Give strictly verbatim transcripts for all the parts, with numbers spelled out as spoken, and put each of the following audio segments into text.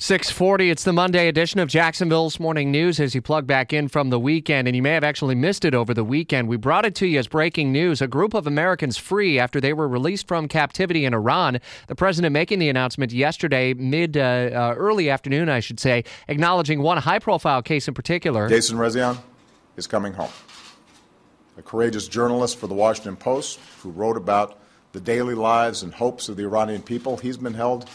six forty, it's the Monday edition of Jacksonville's Morning News as you plug back in from the weekend, and you may have actually missed it over the weekend. We brought it to you as breaking news. A group of Americans free after they were released from captivity in Iran. The president making the announcement yesterday, mid uh, uh, early afternoon, I should say, acknowledging one high-profile case in particular. Jason Rezaian is coming home. A courageous journalist for the Washington Post who wrote about the daily lives and hopes of the Iranian people. He's been held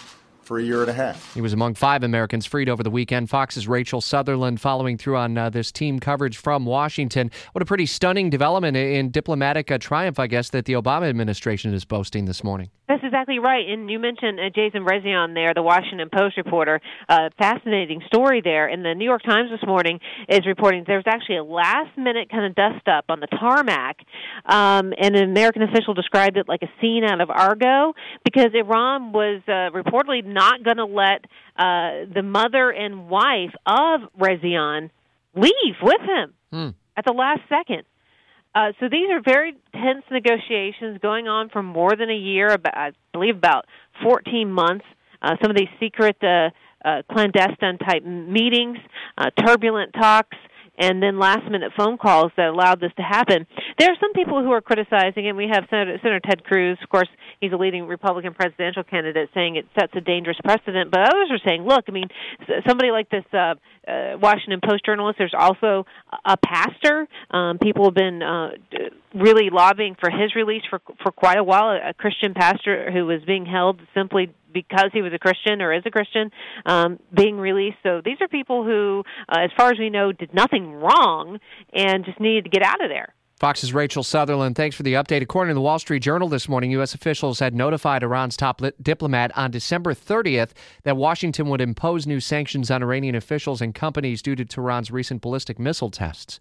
for a year and a half. He was among five Americans freed over the weekend. Fox's Rachel Sutherland following through on uh, this team coverage from Washington. What a pretty stunning development in diplomatic uh, triumph, I guess, that the Obama administration is boasting this morning. That's exactly right. And you mentioned uh, Jason Rezaian there, the Washington Post reporter. Uh, fascinating story there. And the New York Times this morning is reporting there was actually a last-minute kind of dust-up on the tarmac. Um, and an American official described it like a scene out of Argo because Iran was uh, reportedly not going to let uh, the mother and wife of Rezaian leave with him mm. at the last second. Uh, so these are very tense negotiations going on for more than a year, about, I believe about fourteen months, uh, some of these secret uh, uh, clandestine-type meetings, uh, turbulent talks, and then last-minute phone calls that allowed this to happen. There are some people who are criticizing, and we have Senator, Senator Ted Cruz, of course, he's a leading Republican presidential candidate, saying it sets a dangerous precedent. But others are saying, look, I mean, somebody like this uh, uh, Washington Post journalist, there's also a pastor. Um, people have been uh, really lobbying for his release for, for quite a while, a Christian pastor who was being held simply because he was a Christian or is a Christian, um, being released. So these are people who, uh, as far as we know, did nothing wrong and just needed to get out of there. Fox's Rachel Sutherland, thanks for the update. According to the Wall Street Journal this morning, U S officials had notified Iran's top diplomat on December thirtieth that Washington would impose new sanctions on Iranian officials and companies due to Tehran's recent ballistic missile tests.